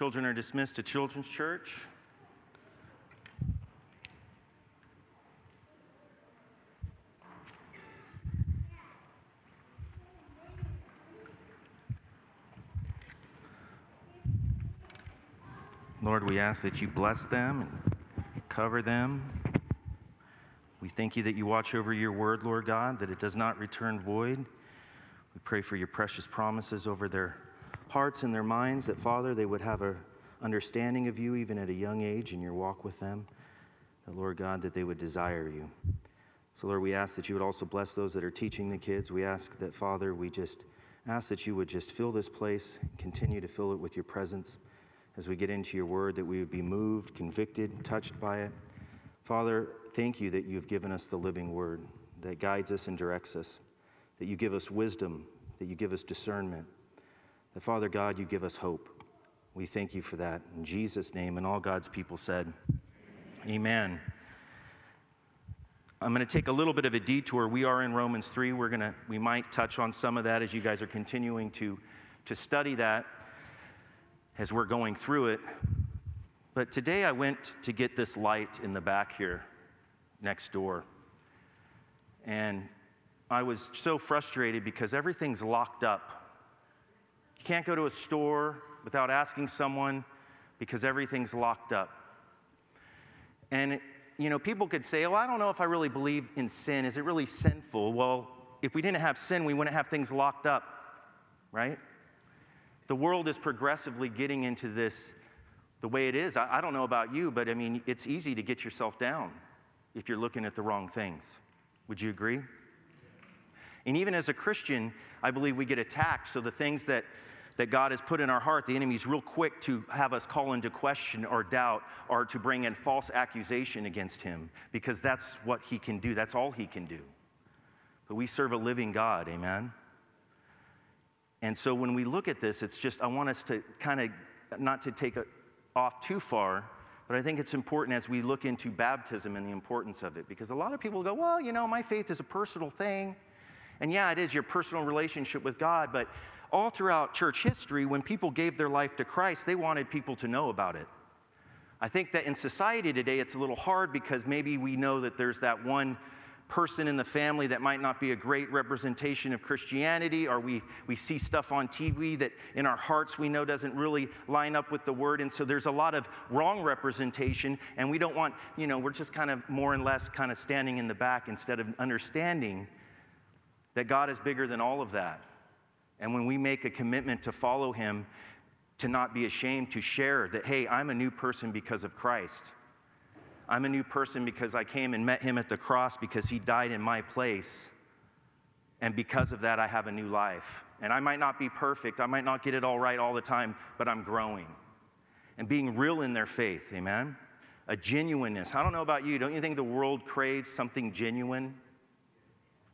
Children are dismissed to Children's Church. Lord, we ask that you bless them and cover them. We thank you that you watch over your word, Lord God, that it does not return void. We pray for your precious promises over their hearts and their minds, that, Father, they would have an understanding of you even at a young age in your walk with them, that, Lord God, that they would desire you. So, Lord, we ask that you would also bless those that are teaching the kids. We ask that, Father, we just ask that you would just fill this place, continue to fill it with your presence. As we get into your word, that we would be moved, convicted, touched by it. Father, thank you that you've given us the living word that guides us and directs us, that you give us wisdom, that you give us discernment, that, Father God, you give us hope. We thank you for that. In Jesus' name, and all God's people said, Amen. I'm going to take a little bit of a detour. We are in Romans 3. We might touch on some of that as you guys are continuing to study that, as we're going through it. But today I went to get this light in the back here next door. And I was so frustrated because everything's locked up. You can't go to a store without asking someone because everything's locked up. And, people could say, I don't know if I really believe in sin. Is it really sinful? Well, if we didn't have sin, we wouldn't have things locked up, right? The world is progressively getting into this the way it is. I don't know about you, but it's easy to get yourself down if you're looking at the wrong things. Would you agree? And even as a Christian, I believe we get attacked. So the things that God has put in our heart, the enemy's real quick to have us call into question or doubt or to bring in false accusation against him, because that's what he can do. That's all he can do. But we serve a living God, amen? And so when we look at this, it's just, I want us to kind of not to take it off too far, but I think it's important as we look into baptism and the importance of it, because a lot of people go, my faith is a personal thing. And yeah, it is your personal relationship with God, but all throughout church history, when people gave their life to Christ, they wanted people to know about it. I think that in society today, it's a little hard because maybe we know that there's that one person in the family that might not be a great representation of Christianity, or we see stuff on TV that in our hearts we know doesn't really line up with the word, and so there's a lot of wrong representation, and we don't want, we're just kind of more and less kind of standing in the back instead of understanding that God is bigger than all of that. And when we make a commitment to follow him, to not be ashamed, to share that, hey, I'm a new person because of Christ. I'm a new person because I came and met him at the cross, because he died in my place. And because of that, I have a new life. And I might not be perfect. I might not get it all right all the time, but I'm growing. And being real in their faith, amen? A genuineness. I don't know about you. Don't you think the world craves something genuine?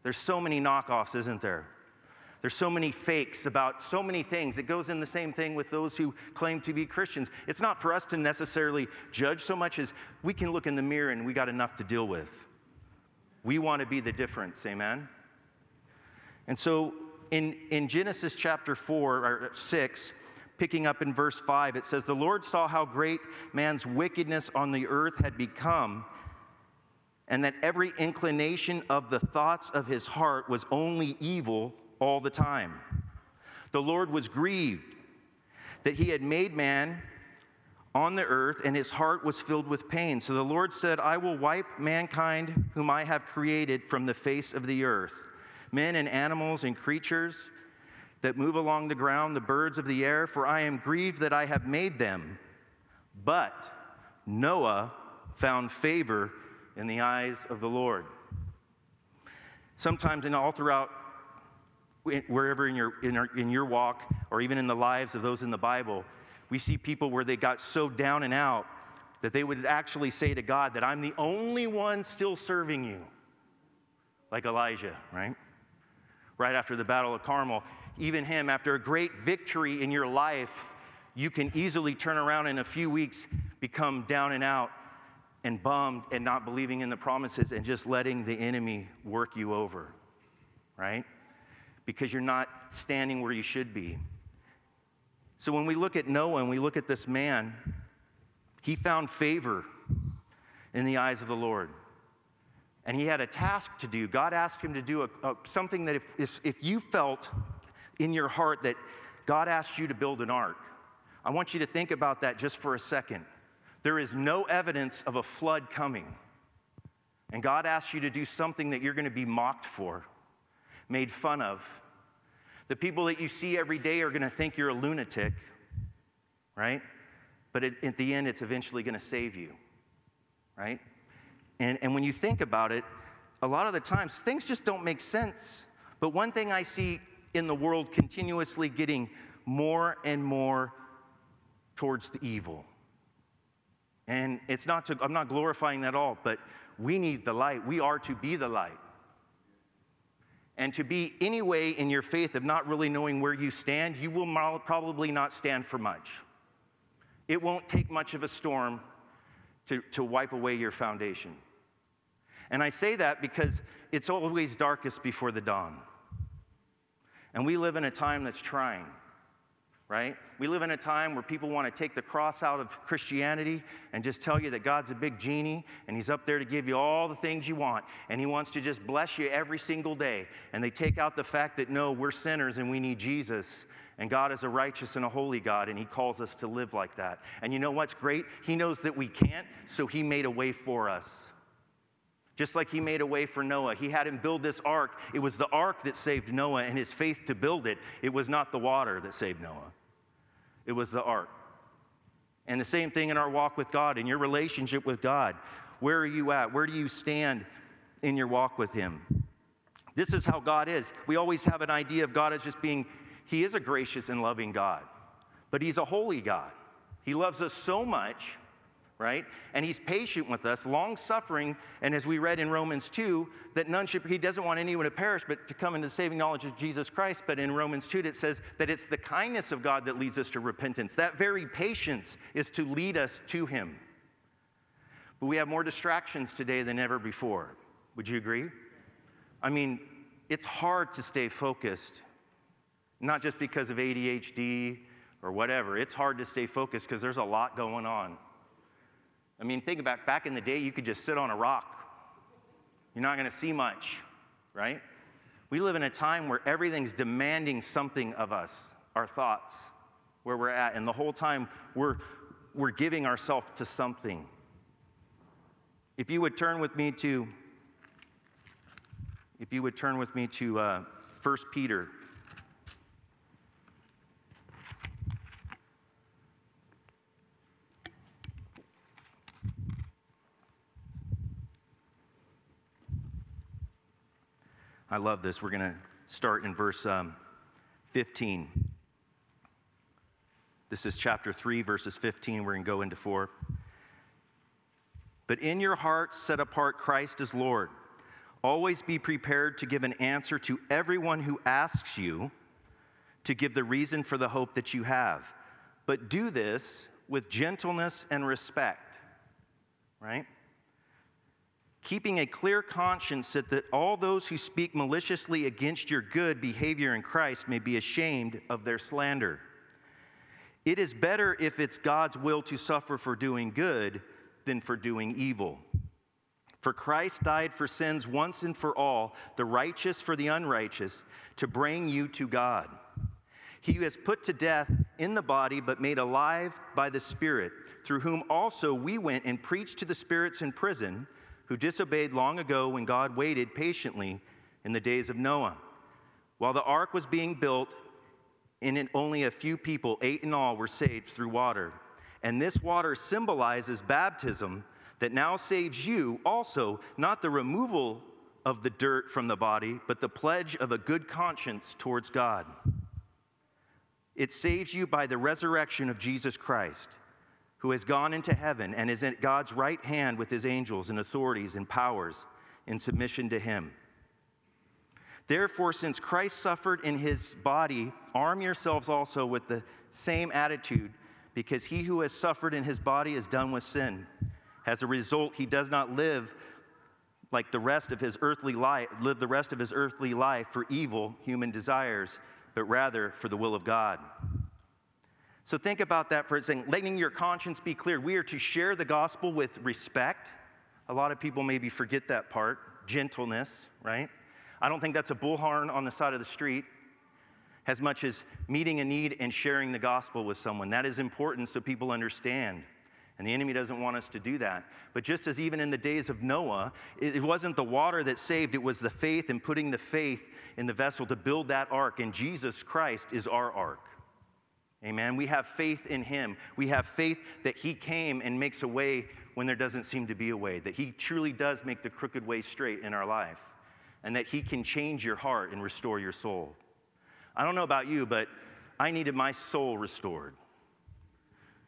There's so many knockoffs, isn't there? There's so many fakes about so many things. It goes in the same thing with those who claim to be Christians. It's not for us to necessarily judge so much as we can look in the mirror and we got enough to deal with. We want to be the difference, amen? And so in Genesis chapter 4 or 6, picking up in verse 5, it says, "The Lord saw how great man's wickedness on the earth had become, and that every inclination of the thoughts of his heart was only evil all the time. The Lord was grieved that he had made man on the earth, and his heart was filled with pain. So the Lord said, I will wipe mankind whom I have created from the face of the earth, men and animals and creatures that move along the ground, the birds of the air, for I am grieved that I have made them. But Noah found favor in the eyes of the Lord." Sometimes all throughout wherever in your walk, or even in the lives of those in the Bible, we see people where they got so down and out that they would actually say to God that I'm the only one still serving you. Like Elijah, right? Right after the Battle of Carmel, even him, after a great victory in your life, you can easily turn around in a few weeks, become down and out and bummed and not believing in the promises and just letting the enemy work you over, right? Because you're not standing where you should be. So when we look at Noah and we look at this man, he found favor in the eyes of the Lord. And he had a task to do. God asked him to do something that if you felt in your heart that God asked you to build an ark, I want you to think about that just for a second. There is no evidence of a flood coming. And God asks you to do something that you're going to be mocked for, made fun of. The people that you see every day are going to think you're a lunatic, right? But at the end, it's eventually going to save you, right? And when you think about it, a lot of the times, things just don't make sense. But one thing I see in the world continuously getting more and more towards the evil. And it's not I'm not glorifying that at all, but we need the light. We are to be the light. And to be any way in your faith of not really knowing where you stand, you will probably not stand for much. It won't take much of a storm to wipe away your foundation. And I say that because it's always darkest before the dawn. And we live in a time that's trying, right? We live in a time where people want to take the cross out of Christianity and just tell you that God's a big genie and he's up there to give you all the things you want and he wants to just bless you every single day. And they take out the fact that, no, we're sinners and we need Jesus. And God is a righteous and a holy God and he calls us to live like that. And you know what's great? He knows that we can't, so he made a way for us. Just like he made a way for Noah. He had him build this ark. It was the ark that saved Noah and his faith to build it. It was not the water that saved Noah. It was the ark. And the same thing in our walk with God, in your relationship with God. Where are you at? Where do you stand in your walk with him? This is how God is. We always have an idea of God as just being, he is a gracious and loving God, but he's a holy God. He loves us so much, right? And he's patient with us, long-suffering, and as we read in Romans 2, that none should, he doesn't want anyone to perish, but to come into the saving knowledge of Jesus Christ. But in Romans 2, it says that it's the kindness of God that leads us to repentance. That very patience is to lead us to him. But we have more distractions today than ever before. Would you agree? I mean, it's hard to stay focused, not just because of ADHD or whatever. It's hard to stay focused because there's a lot going on. I mean, think about it. Back in the day, you could just sit on a rock. You're not going to see much, right? We live in a time where everything's demanding something of us, our thoughts, where we're at. And the whole time, we're giving ourselves to something. If you would turn with me to, 1 Peter. I love this. We're going to start in verse 15. This is chapter 3, verses 15. We're going to go into 4. But in your hearts set apart Christ as Lord. Always be prepared to give an answer to everyone who asks you to give the reason for the hope that you have. But do this with gentleness and respect, right? Keeping a clear conscience that all those who speak maliciously against your good behavior in Christ may be ashamed of their slander. It is better if it's God's will to suffer for doing good than for doing evil. For Christ died for sins once and for all, the righteous for the unrighteous, to bring you to God. He was put to death in the body, but made alive by the Spirit, through whom also we went and preached to the spirits in prison, who disobeyed long ago when God waited patiently in the days of Noah. While the ark was being built, only a few people, 8 in all, were saved through water. And this water symbolizes baptism that now saves you also, not the removal of the dirt from the body, but the pledge of a good conscience towards God. It saves you by the resurrection of Jesus Christ, who has gone into heaven and is at God's right hand with his angels and authorities and powers in submission to him. Therefore, since Christ suffered in his body, arm yourselves also with the same attitude, because he who has suffered in his body is done with sin. As a result, he does not live the rest of his earthly life for evil human desires, but rather for the will of God. So think about that for a second. Letting your conscience be clear. We are to share the gospel with respect. A lot of people maybe forget that part. Gentleness, right? I don't think that's a bullhorn on the side of the street as much as meeting a need and sharing the gospel with someone. That is important so people understand. And the enemy doesn't want us to do that. But just as even in the days of Noah, it wasn't the water that saved, it was the faith and putting the faith in the vessel to build that ark. And Jesus Christ is our ark. Amen. We have faith in him. We have faith that he came and makes a way when there doesn't seem to be a way, that he truly does make the crooked way straight in our life, and that he can change your heart and restore your soul. I don't know about you, but I needed my soul restored.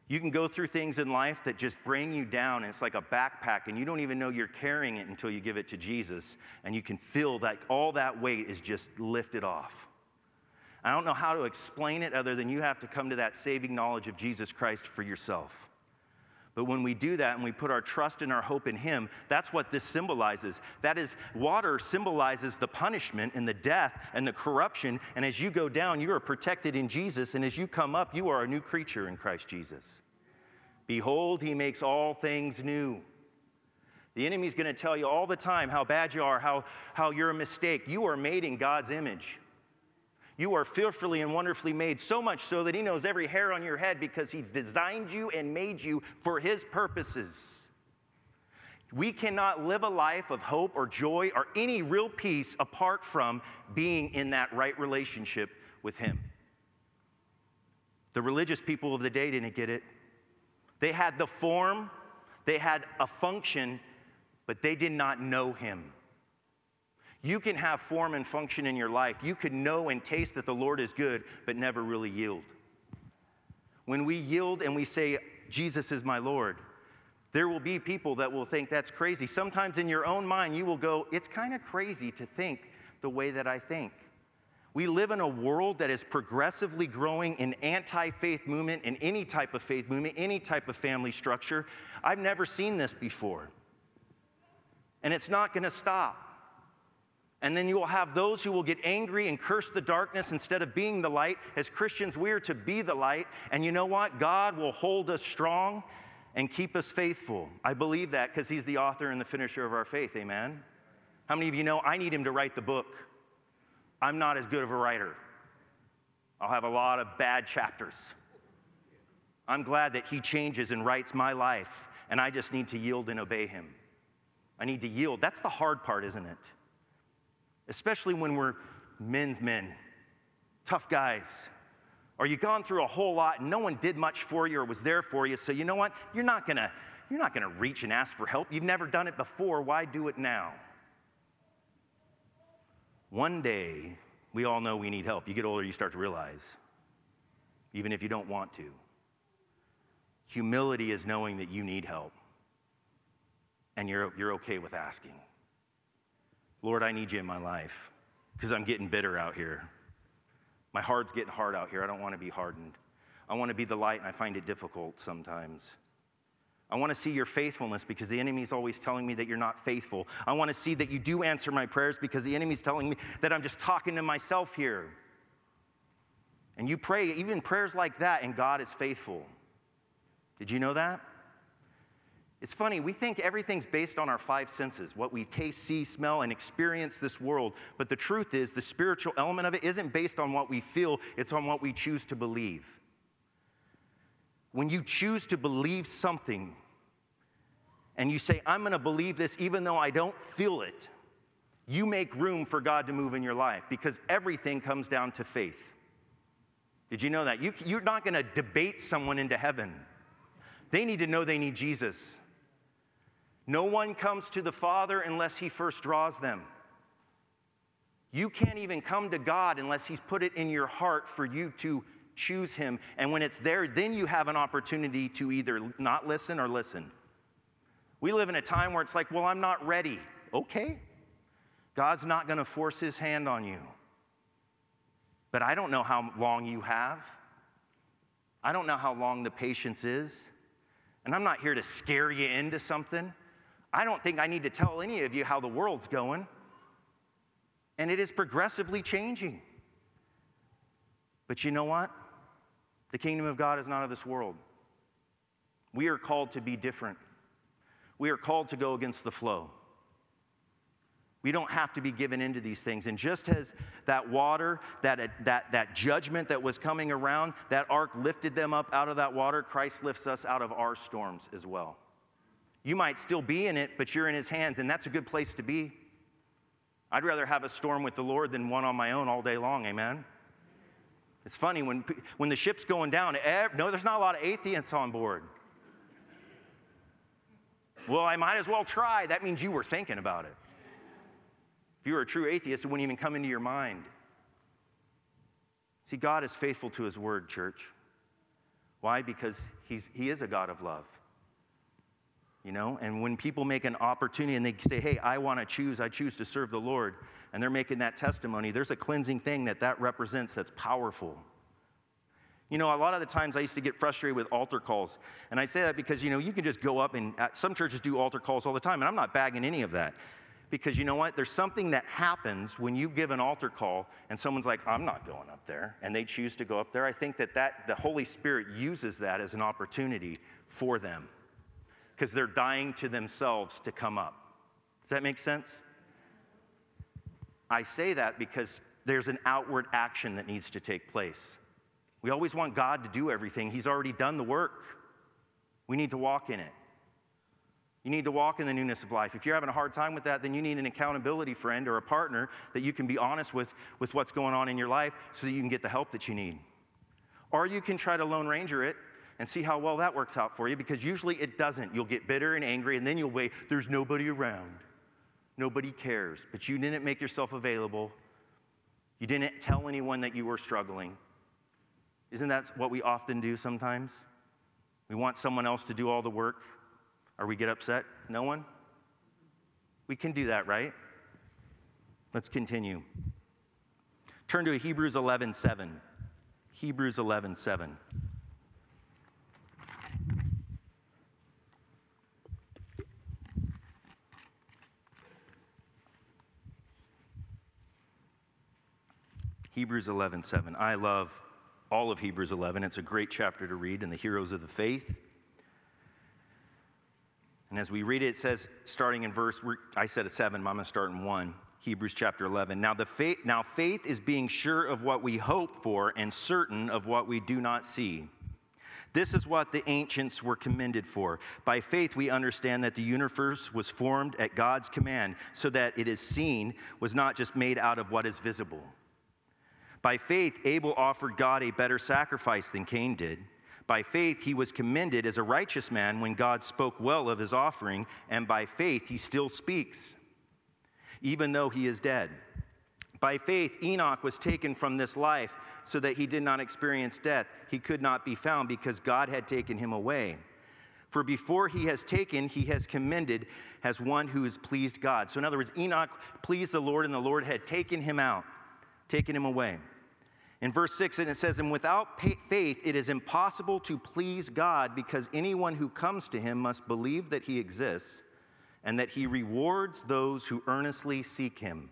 You can go through things in life that just bring you down, and it's like a backpack, and you don't even know you're carrying it until you give it to Jesus, and you can feel that all that weight is just lifted off. I don't know how to explain it other than you have to come to that saving knowledge of Jesus Christ for yourself. But when we do that and we put our trust and our hope in him, that's what this symbolizes. That is, water symbolizes the punishment and the death and the corruption. And as you go down, you are protected in Jesus. And as you come up, you are a new creature in Christ Jesus. Behold, he makes all things new. The enemy's going to tell you all the time how bad you are, how you're a mistake. You are made in God's image. You are fearfully and wonderfully made, so much so that he knows every hair on your head because he's designed you and made you for his purposes. We cannot live a life of hope or joy or any real peace apart from being in that right relationship with him. The religious people of the day didn't get it. They had the form, they had a function, but they did not know him. You can have form and function in your life. You can know and taste that the Lord is good, but never really yield. When we yield and we say, Jesus is my Lord, there will be people that will think that's crazy. Sometimes in your own mind, you will go, it's kind of crazy to think the way that I think. We live in a world that is progressively growing in anti-faith movement, in any type of faith movement, any type of family structure. I've never seen this before. And it's not going to stop. And then you will have those who will get angry and curse the darkness instead of being the light. As Christians, we are to be the light. And you know what? God will hold us strong and keep us faithful. I believe that because he's the author and the finisher of our faith. Amen? How many of you know I need him to write the book? I'm not as good of a writer. I'll have a lot of bad chapters. I'm glad that he changes and writes my life, and I just need to yield and obey him. I need to yield. That's the hard part, isn't it? Especially when we're men's men, tough guys, or you've gone through a whole lot and no one did much for you or was there for you, so you know what? You're not gonna reach and ask for help. You've never done it before. Why do it now? One day, we all know we need help. You get older, you start to realize, even if you don't want to. Humility is knowing that you need help, and you're okay with asking. Lord, I need you in my life because I'm getting bitter out here. My heart's getting hard out here. I don't want to be hardened. I want to be the light, and I find it difficult sometimes. I want to see your faithfulness because the enemy's always telling me that you're not faithful. I want to see that you do answer my prayers because the enemy's telling me that I'm just talking to myself here. And you pray, even prayers like that, and God is faithful. Did you know that? It's funny, we think everything's based on our five senses, what we taste, see, smell, and experience this world. But the truth is, the spiritual element of it isn't based on what we feel, it's on what we choose to believe. When you choose to believe something, and you say, I'm going to believe this even though I don't feel it, you make room for God to move in your life, because everything comes down to faith. Did you know that? You're not going to debate someone into heaven. They need to know they need Jesus. No one comes to the Father unless he first draws them. You can't even come to God unless he's put it in your heart for you to choose him. And when it's there, then you have an opportunity to either not listen or listen. We live in a time where it's like, well, I'm not ready. Okay. God's not going to force his hand on you. But I don't know how long you have. I don't know how long the patience is. And I'm not here to scare you into something. I don't think I need to tell any of you how the world's going. And it is progressively changing. But you know what? The kingdom of God is not of this world. We are called to be different. We are called to go against the flow. We don't have to be given into these things. And just as that water, that judgment that was coming around, that ark lifted them up out of that water, Christ lifts us out of our storms as well. You might still be in it, but you're in his hands, and that's a good place to be. I'd rather have a storm with the Lord than one on my own all day long, amen? It's funny, when the ship's going down, there's not a lot of atheists on board. Well, I might as well try. That means you were thinking about it. If you were a true atheist, it wouldn't even come into your mind. See, God is faithful to his word, church. Why? Because he is a God of love. You know, and when people make an opportunity and they say, hey, I choose to serve the Lord, and they're making that testimony, there's a cleansing thing that represents that's powerful. You know, a lot of the times I used to get frustrated with altar calls, and I say that because, you know, you can just go up and some churches do altar calls all the time, and I'm not bagging any of that, because you know what? There's something that happens when you give an altar call and someone's like, I'm not going up there, and they choose to go up there. I think that the Holy Spirit uses that as an opportunity for them, because they're dying to themselves to come up. Does that make sense? I say that because there's an outward action that needs to take place. We always want God to do everything. He's already done the work. We need to walk in it. You need to walk in the newness of life. If you're having a hard time with that, then you need an accountability friend or a partner that you can be honest with what's going on in your life so that you can get the help that you need. Or you can try to Lone Ranger it and see how well that works out for you, because usually it doesn't. You'll get bitter and angry, and then you'll wait. There's nobody around. Nobody cares. But you didn't make yourself available. You didn't tell anyone that you were struggling. Isn't that what we often do sometimes? We want someone else to do all the work, or we get upset. No one? We can do that, right? Let's continue. Turn to Hebrews 11:7. Hebrews 11:7. Hebrews 11:7. I love all of Hebrews 11. It's a great chapter to read, and the heroes of the faith. And as we read it, it says, starting in verse, I said a 7, but I'm going to start in 1. Hebrews chapter 11. Now faith is being sure of what we hope for and certain of what we do not see. This is what the ancients were commended for. By faith we understand that the universe was formed at God's command, so that it is seen was not just made out of what is visible. By faith, Abel offered God a better sacrifice than Cain did. By faith, he was commended as a righteous man when God spoke well of his offering, and by faith, he still speaks, even though he is dead. By faith, Enoch was taken from this life so that he did not experience death. He could not be found because God had taken him away. For before he has taken, he has commended as one who has pleased God. So in other words, Enoch pleased the Lord, and the Lord had taken him out. Taking him away. In verse 6, and it says, and without faith it is impossible to please God, because anyone who comes to him must believe that he exists and that he rewards those who earnestly seek him.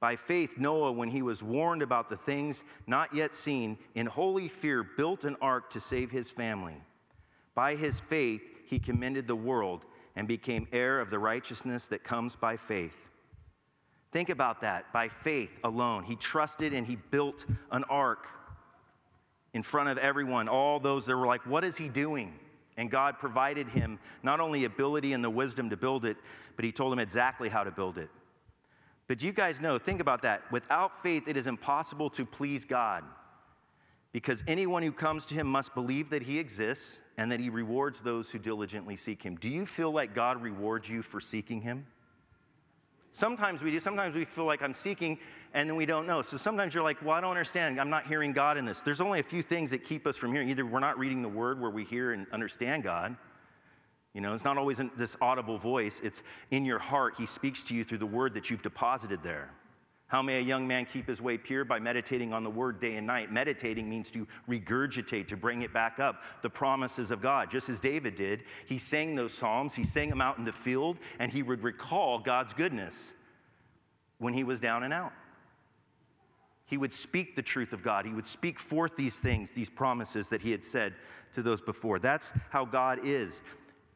By faith, Noah, when he was warned about the things not yet seen, in holy fear built an ark to save his family. By his faith he commended the world and became heir of the righteousness that comes by faith. Think about that. By faith alone, he trusted and he built an ark in front of everyone. All those that were like, what is he doing? And God provided him not only ability and the wisdom to build it, but he told him exactly how to build it. But you guys know, think about that. Without faith, it is impossible to please God, because anyone who comes to him must believe that he exists and that he rewards those who diligently seek him. Do you feel like God rewards you for seeking him? Sometimes we do. Sometimes we feel like I'm seeking, and then we don't know. So sometimes you're like, well, I don't understand. I'm not hearing God in this. There's only a few things that keep us from hearing. Either we're not reading the word where we hear and understand God. You know, it's not always in this audible voice. It's in your heart. He speaks to you through the word that you've deposited there. How may a young man keep his way pure? By meditating on the word day and night. Meditating means to regurgitate, to bring it back up, the promises of God. Just as David did, he sang those psalms, he sang them out in the field, and he would recall God's goodness when he was down and out. He would speak the truth of God. He would speak forth these things, these promises that he had said to those before. That's how God is.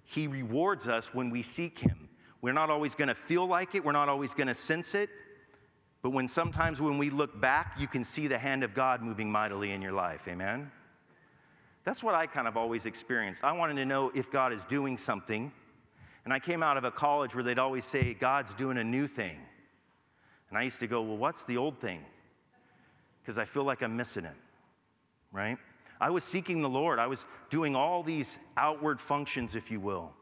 He rewards us when we seek him. We're not always going to feel like it. We're not always going to sense it. But sometimes when we look back, you can see the hand of God moving mightily in your life. Amen? That's what I kind of always experienced. I wanted to know if God is doing something. And I came out of a college where they'd always say, God's doing a new thing. And I used to go, well, what's the old thing? Because I feel like I'm missing it, right? I was seeking the Lord. I was doing all these outward functions, if you will.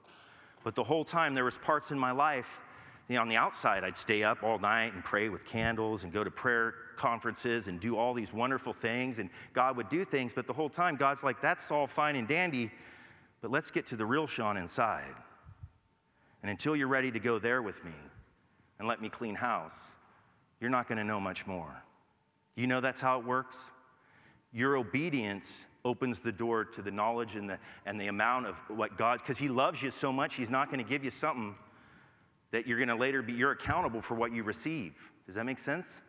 But the whole time, there was parts in my life, you know, on the outside, I'd stay up all night and pray with candles and go to prayer conferences and do all these wonderful things, and God would do things, but the whole time, God's like, that's all fine and dandy, but let's get to the real Sean inside. And until you're ready to go there with me and let me clean house, you're not going to know much more. You know that's how it works? Your obedience opens the door to the knowledge and the amount of what God, because he loves you so much, he's not going to give you something that you're going to later be, you're accountable for what you receive. Does that make sense?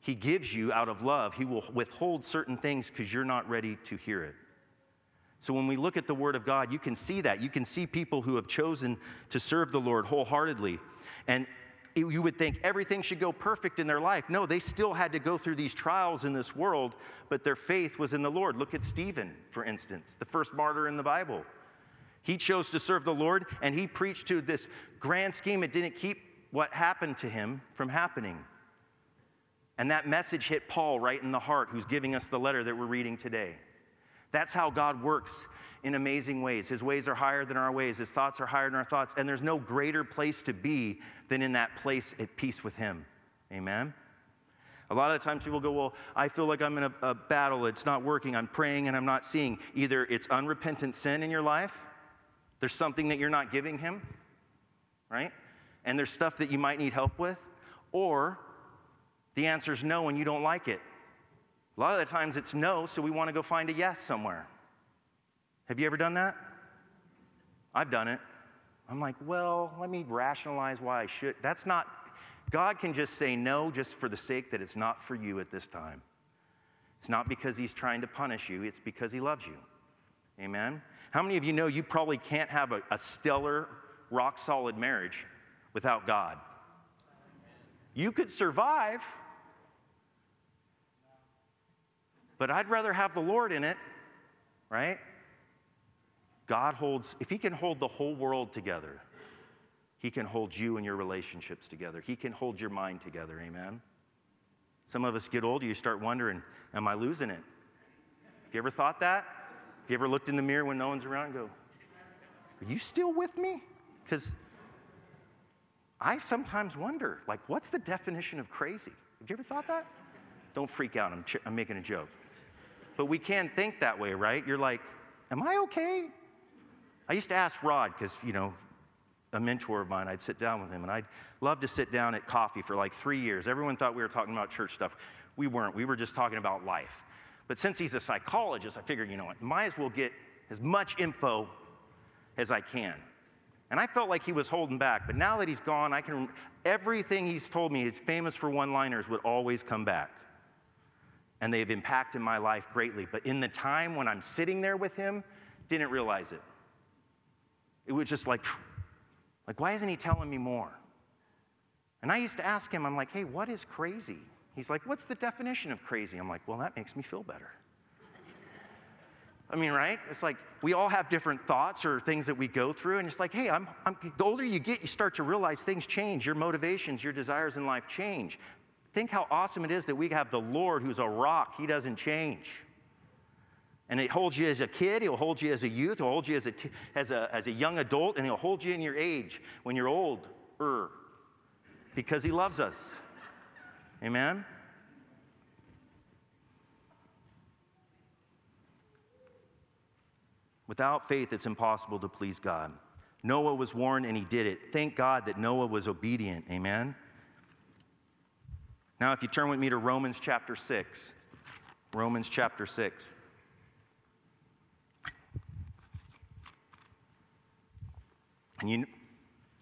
He gives you out of love. He will withhold certain things because you're not ready to hear it. So when we look at the Word of God, you can see that. You can see people who have chosen to serve the Lord wholeheartedly. And you would think everything should go perfect in their life. No, they still had to go through these trials in this world, but their faith was in the Lord. Look at Stephen, for instance, the first martyr in the Bible. He chose to serve the Lord, and he preached to this grand scheme. It didn't keep what happened to him from happening. And that message hit Paul right in the heart, who's giving us the letter that we're reading today. That's how God works in amazing ways. His ways are higher than our ways. His thoughts are higher than our thoughts. And there's no greater place to be than in that place at peace with him. Amen? A lot of the times people go, well, I feel like I'm in a battle. It's not working. I'm praying and I'm not seeing. Either it's unrepentant sin in your life. There's something that you're not giving him, right? And there's stuff that you might need help with. Or the answer is no and you don't like it. A lot of the times it's no, so we want to go find a yes somewhere. Have you ever done that? I've done it. I'm like, well, let me rationalize why I should. That's not, God can just say no just for the sake that it's not for you at this time. It's not because he's trying to punish you. It's because he loves you. Amen? How many of you know you probably can't have a stellar, rock-solid marriage without God? You could survive, but I'd rather have the Lord in it, right? God holds, if he can hold the whole world together, he can hold you and your relationships together. He can hold your mind together, amen? Some of us get older, you start wondering, am I losing it? Have you ever thought that? Have you ever looked in the mirror when no one's around and go, are you still with me? Because I sometimes wonder, like, what's the definition of crazy? Have you ever thought that? Don't freak out, I'm making a joke. But we can think that way, right? You're like, am I okay? I used to ask Rod, because, you know, a mentor of mine, I'd sit down with him, and I'd love to sit down at coffee for like 3 years. Everyone thought we were talking about church stuff. We weren't. We were just talking about life. But since he's a psychologist, I figured, you know what, might as well get as much info as I can. And I felt like he was holding back. But now that he's gone, I can everything he's told me, his famous for one-liners would always come back. And they have impacted my life greatly. But in the time when I'm sitting there with him, didn't realize it. It was just like, why isn't he telling me more? And I used to ask him, I'm like, hey, what is crazy? He's like, what's the definition of crazy? I'm like, well, that makes me feel better. I mean, right? It's like we all have different thoughts or things that we go through. And it's like, hey, the older you get, you start to realize things change. Your motivations, your desires in life change. Think how awesome it is that we have the Lord who's a rock. He doesn't change. And it holds you as a kid. He'll hold you as a youth. He'll hold you as a young adult. And he'll hold you in your age when you're older because he loves us. Amen? Without faith, it's impossible to please God. Noah was warned and he did it. Thank God that Noah was obedient. Amen? Now, if you turn with me to Romans chapter 6, Romans chapter 6. And you,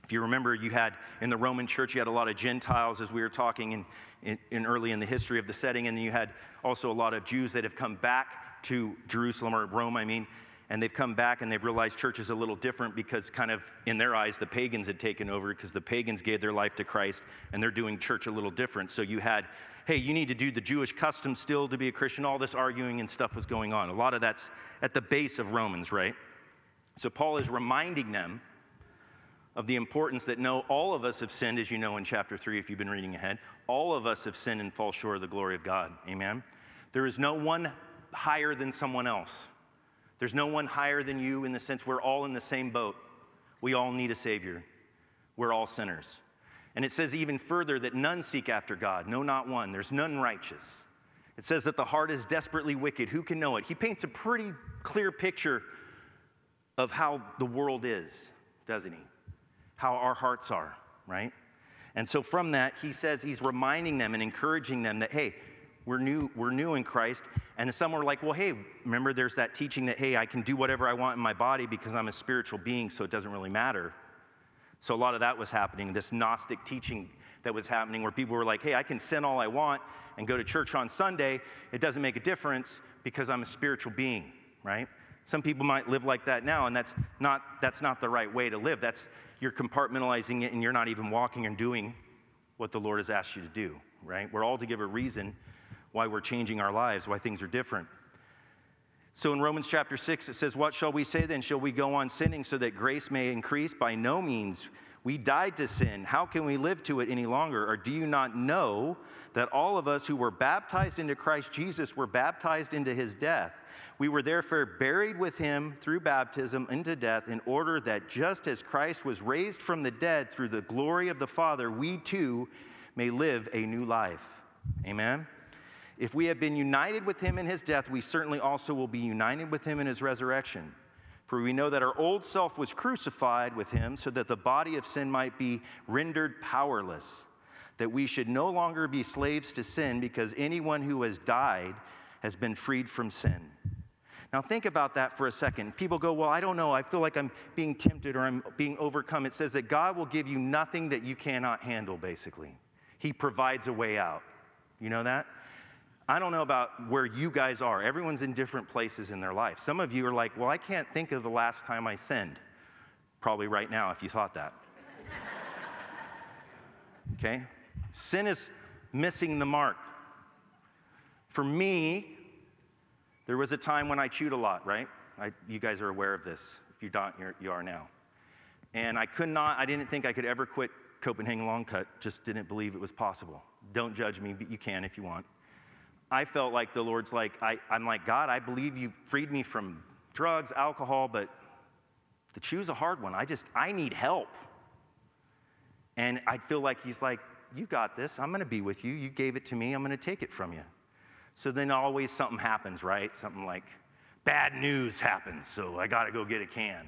If you remember, you had, in the Roman church, you had a lot of Gentiles, as we were talking in early in the history of the setting, and you had also a lot of Jews that have come back to Jerusalem, or Rome, I mean, and they've come back and they've realized church is a little different because kind of, in their eyes, the pagans had taken over because the pagans gave their life to Christ, and they're doing church a little different. So you had, hey, you need to do the Jewish custom still to be a Christian. All this arguing and stuff was going on. A lot of that's at the base of Romans, right? So Paul is reminding them of the importance that no, all of us have sinned, as you know in chapter 3, if you've been reading ahead. All of us have sinned and fall short of the glory of God, amen? There is no one higher than someone else. There's no one higher than you in the sense we're all in the same boat. We all need a Savior. We're all sinners. And it says even further that none seek after God, no, not one. There's none righteous. It says that the heart is desperately wicked. Who can know it? He paints a pretty clear picture of how the world is, doesn't he? How our hearts are, right? And so from that, he says he's reminding them and encouraging them that, hey, we're new in Christ. And some were like, well, hey, remember there's that teaching that, hey, I can do whatever I want in my body because I'm a spiritual being, so it doesn't really matter. So a lot of that was happening, this Gnostic teaching that was happening where people were like, hey, I can sin all I want and go to church on Sunday. It doesn't make a difference because I'm a spiritual being, right? Some people might live like that now, and that's not the right way to live. That's, you're compartmentalizing it, and you're not even walking and doing what the Lord has asked you to do, right? We're all to give a reason why we're changing our lives, why things are different. So in Romans chapter 6, it says, what shall we say then? Shall we go on sinning so that grace may increase? By no means. We died to sin. How can we live to it any longer? Or do you not know that all of us who were baptized into Christ Jesus were baptized into his death? We were therefore buried with him through baptism into death, in order that just as Christ was raised from the dead through the glory of the Father, we too may live a new life. Amen? If we have been united with him in his death, we certainly also will be united with him in his resurrection. For we know that our old self was crucified with him so that the body of sin might be rendered powerless, that we should no longer be slaves to sin, because anyone who has died has been freed from sin. Now think about that for a second. People go, well, I don't know. I feel like I'm being tempted or I'm being overcome. It says that God will give you nothing that you cannot handle, basically. He provides a way out. You know that? I don't know about where you guys are. Everyone's in different places in their life. Some of you are like, well, I can't think of the last time I sinned. Probably right now if you thought that. Okay? Sin is missing the mark. For me, there was a time when I chewed a lot, right? You guys are aware of this. If you don't, you are now. And I didn't think I could ever quit Copenhagen Long Cut. Just didn't believe it was possible. Don't judge me, but you can if you want. I felt like the Lord's like, I'm like, God, I believe you freed me from drugs, alcohol, but the chew's a hard one. I need help. And I feel like he's like, you got this. I'm going to be with you. You gave it to me. I'm going to take it from you. So then always something happens, right? Something like bad news happens, so I got to go get a can.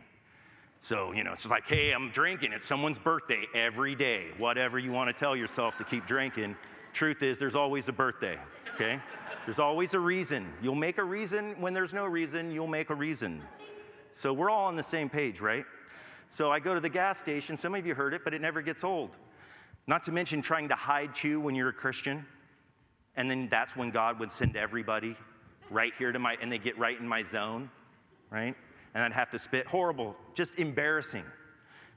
So, it's like, hey, I'm drinking. It's someone's birthday every day. Whatever you want to tell yourself to keep drinking. Truth is, there's always a birthday, okay? There's always a reason. You'll make a reason when there's no reason. You'll make a reason. So we're all on the same page, right? So I go to the gas station. Some of you heard it, but it never gets old. Not to mention trying to hide chew when you're a Christian. And then that's when God would send everybody right here and they get right in my zone, right? And I'd have to spit. Horrible, just embarrassing.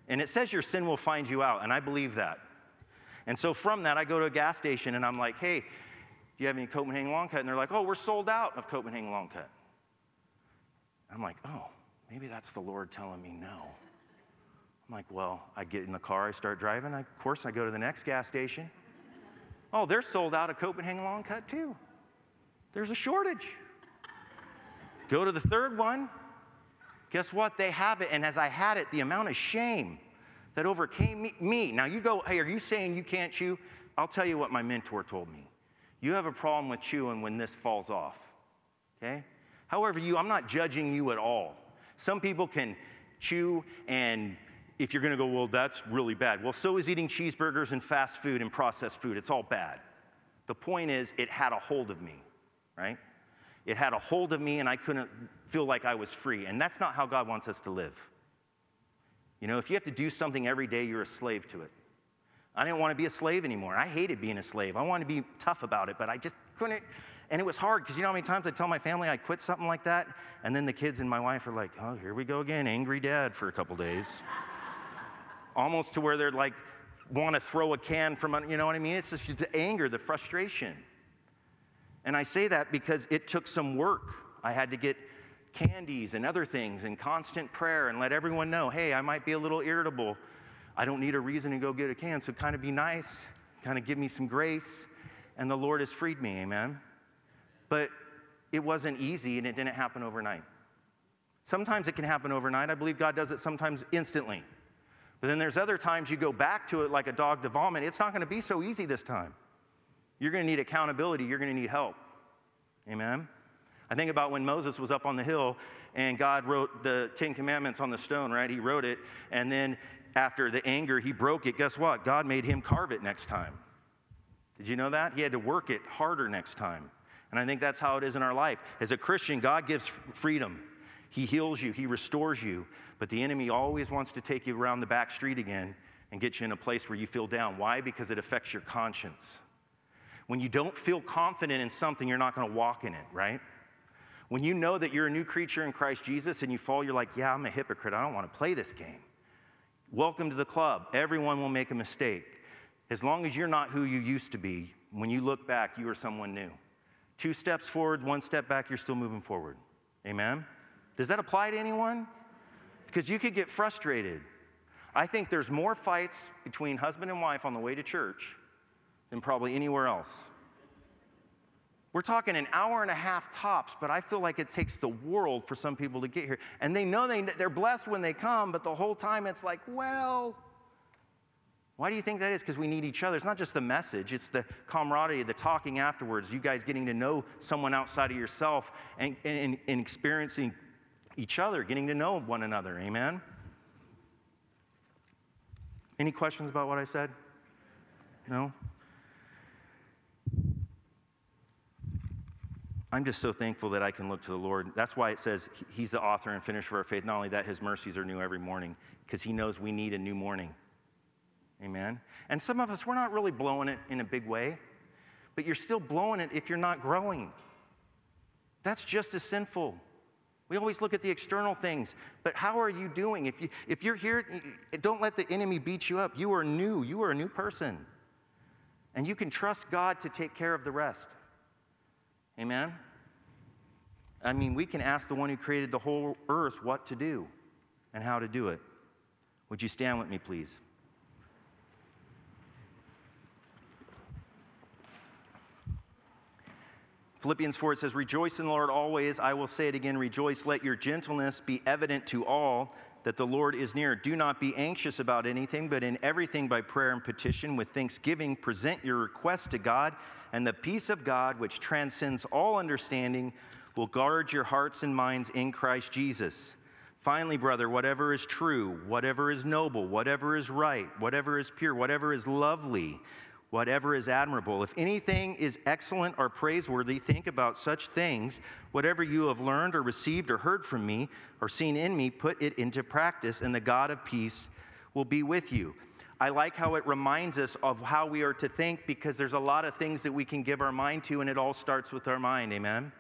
And it says your sin will find you out, and I believe that. And so from that, I go to a gas station, and I'm like, hey, do you have any Copenhagen Long Cut? And they're like, oh, we're sold out of Copenhagen Long Cut. I'm like, oh, maybe that's the Lord telling me no. I'm like, well, I get in the car, I start driving. Of course, I go to the next gas station. Oh, they're sold out of Copenhagen Long Cut, too. There's a shortage. Go to the third one. Guess what? They have it. And as I had it, the amount of shame that overcame me. Now, you go, hey, are you saying you can't chew? I'll tell you what my mentor told me. You have a problem with chewing when this falls off, okay? However, I'm not judging you at all. Some people can chew, and if you're going to go, well, that's really bad. Well, so is eating cheeseburgers and fast food and processed food. It's all bad. The point is, it had a hold of me, right? It had a hold of me, and I couldn't feel like I was free. And that's not how God wants us to live. You know, if you have to do something every day, you're a slave to it. I didn't want to be a slave anymore. I hated being a slave. I wanted to be tough about it, but I just couldn't. And it was hard, because you know how many times I tell my family I quit something like that, and then the kids and my wife are like, oh, here we go again, angry dad for a couple days. Almost to where they're like, want to throw a can from, you know what I mean? It's just the anger, the frustration. And I say that because it took some work. I had to get candies and other things and constant prayer and let everyone know, hey, I might be a little irritable. I don't need a reason to go get a can, so kind of be nice, kind of give me some grace, and the Lord has freed me, amen? But it wasn't easy, and it didn't happen overnight. Sometimes it can happen overnight. I believe God does it sometimes instantly. But then there's other times you go back to it like a dog to vomit. It's not going to be so easy this time. You're going to need accountability. You're going to need help, amen? I think about when Moses was up on the hill and God wrote the Ten Commandments on the stone, right? He wrote it, and then after the anger, he broke it. Guess what? God made him carve it next time. Did you know that? He had to work it harder next time. And I think that's how it is in our life. As a Christian, God gives freedom. He heals you. He restores you. But the enemy always wants to take you around the back street again and get you in a place where you feel down. Why? Because it affects your conscience. When you don't feel confident in something, you're not going to walk in it, right? When you know that you're a new creature in Christ Jesus and you fall, you're like, yeah, I'm a hypocrite. I don't want to play this game. Welcome to the club. Everyone will make a mistake. As long as you're not who you used to be, when you look back, you are someone new. 2 steps forward, 1 step back, you're still moving forward. Amen? Does that apply to anyone? Because you could get frustrated. I think there's more fights between husband and wife on the way to church than probably anywhere else. We're talking an hour and a half tops, but I feel like it takes the world for some people to get here. And they know they're blessed when they come, but the whole time it's like, well, why do you think that is? Because we need each other. It's not just the message. It's the camaraderie, the talking afterwards, you guys getting to know someone outside of yourself and experiencing each other, getting to know one another. Amen? Any questions about what I said? No? I'm just so thankful that I can look to the Lord. That's why it says he's the author and finisher of our faith. Not only that, his mercies are new every morning, because he knows we need a new morning. Amen? And some of us, we're not really blowing it in a big way, but you're still blowing it if you're not growing. That's just as sinful. We always look at the external things, but how are you doing? If you're here, don't let the enemy beat you up. You are new. You are a new person. And you can trust God to take care of the rest. Amen? I mean, we can ask the one who created the whole earth what to do and how to do it. Would you stand with me, please? Philippians 4, it says, rejoice in the Lord always. I will say it again, rejoice. Let your gentleness be evident to all that the Lord is near. Do not be anxious about anything, but in everything by prayer and petition with thanksgiving, present your requests to God, and the peace of God, which transcends all understanding, will guard your hearts and minds in Christ Jesus. Finally, brother, whatever is true, whatever is noble, whatever is right, whatever is pure, whatever is lovely, whatever is admirable, if anything is excellent or praiseworthy, think about such things. Whatever you have learned or received or heard from me or seen in me, put it into practice, and the God of peace will be with you. I like how it reminds us of how we are to think, because there's a lot of things that we can give our mind to, and it all starts with our mind, amen?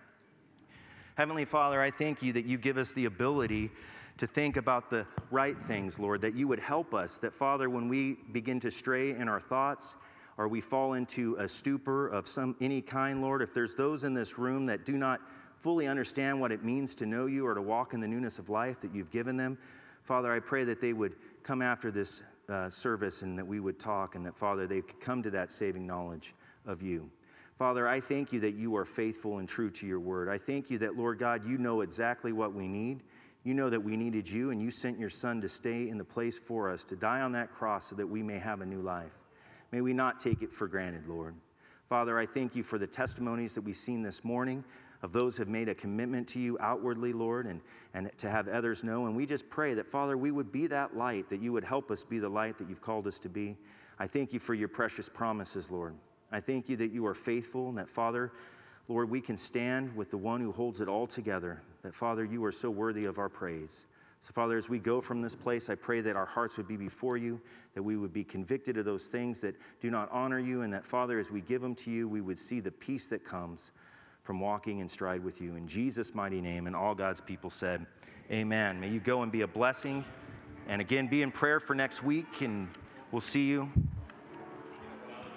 Heavenly Father, I thank you that you give us the ability to think about the right things, Lord, that you would help us, that, Father, when we begin to stray in our thoughts, or we fall into a stupor of any kind, Lord, if there's those in this room that do not fully understand what it means to know you or to walk in the newness of life that you've given them, Father, I pray that they would come after this service and that we would talk, and that, Father, they could come to that saving knowledge of you. Father, I thank you that you are faithful and true to your word. I thank you that, Lord God, you know exactly what we need. You know that we needed you, and you sent your Son to stay in the place for us, to die on that cross so that we may have a new life. May we not take it for granted, Lord. Father, I thank you for the testimonies that we've seen this morning of those who have made a commitment to you outwardly, Lord, and to have others know. And we just pray that, Father, we would be that light, that you would help us be the light that you've called us to be. I thank you for your precious promises, Lord. I thank you that you are faithful, and that, Father, Lord, we can stand with the one who holds it all together, that, Father, you are so worthy of our praise. So, Father, as we go from this place, I pray that our hearts would be before you, that we would be convicted of those things that do not honor you, and that, Father, as we give them to you, we would see the peace that comes from walking in stride with you. In Jesus' mighty name, and all God's people said, amen. May you go and be a blessing. And again, be in prayer for next week, and we'll see you.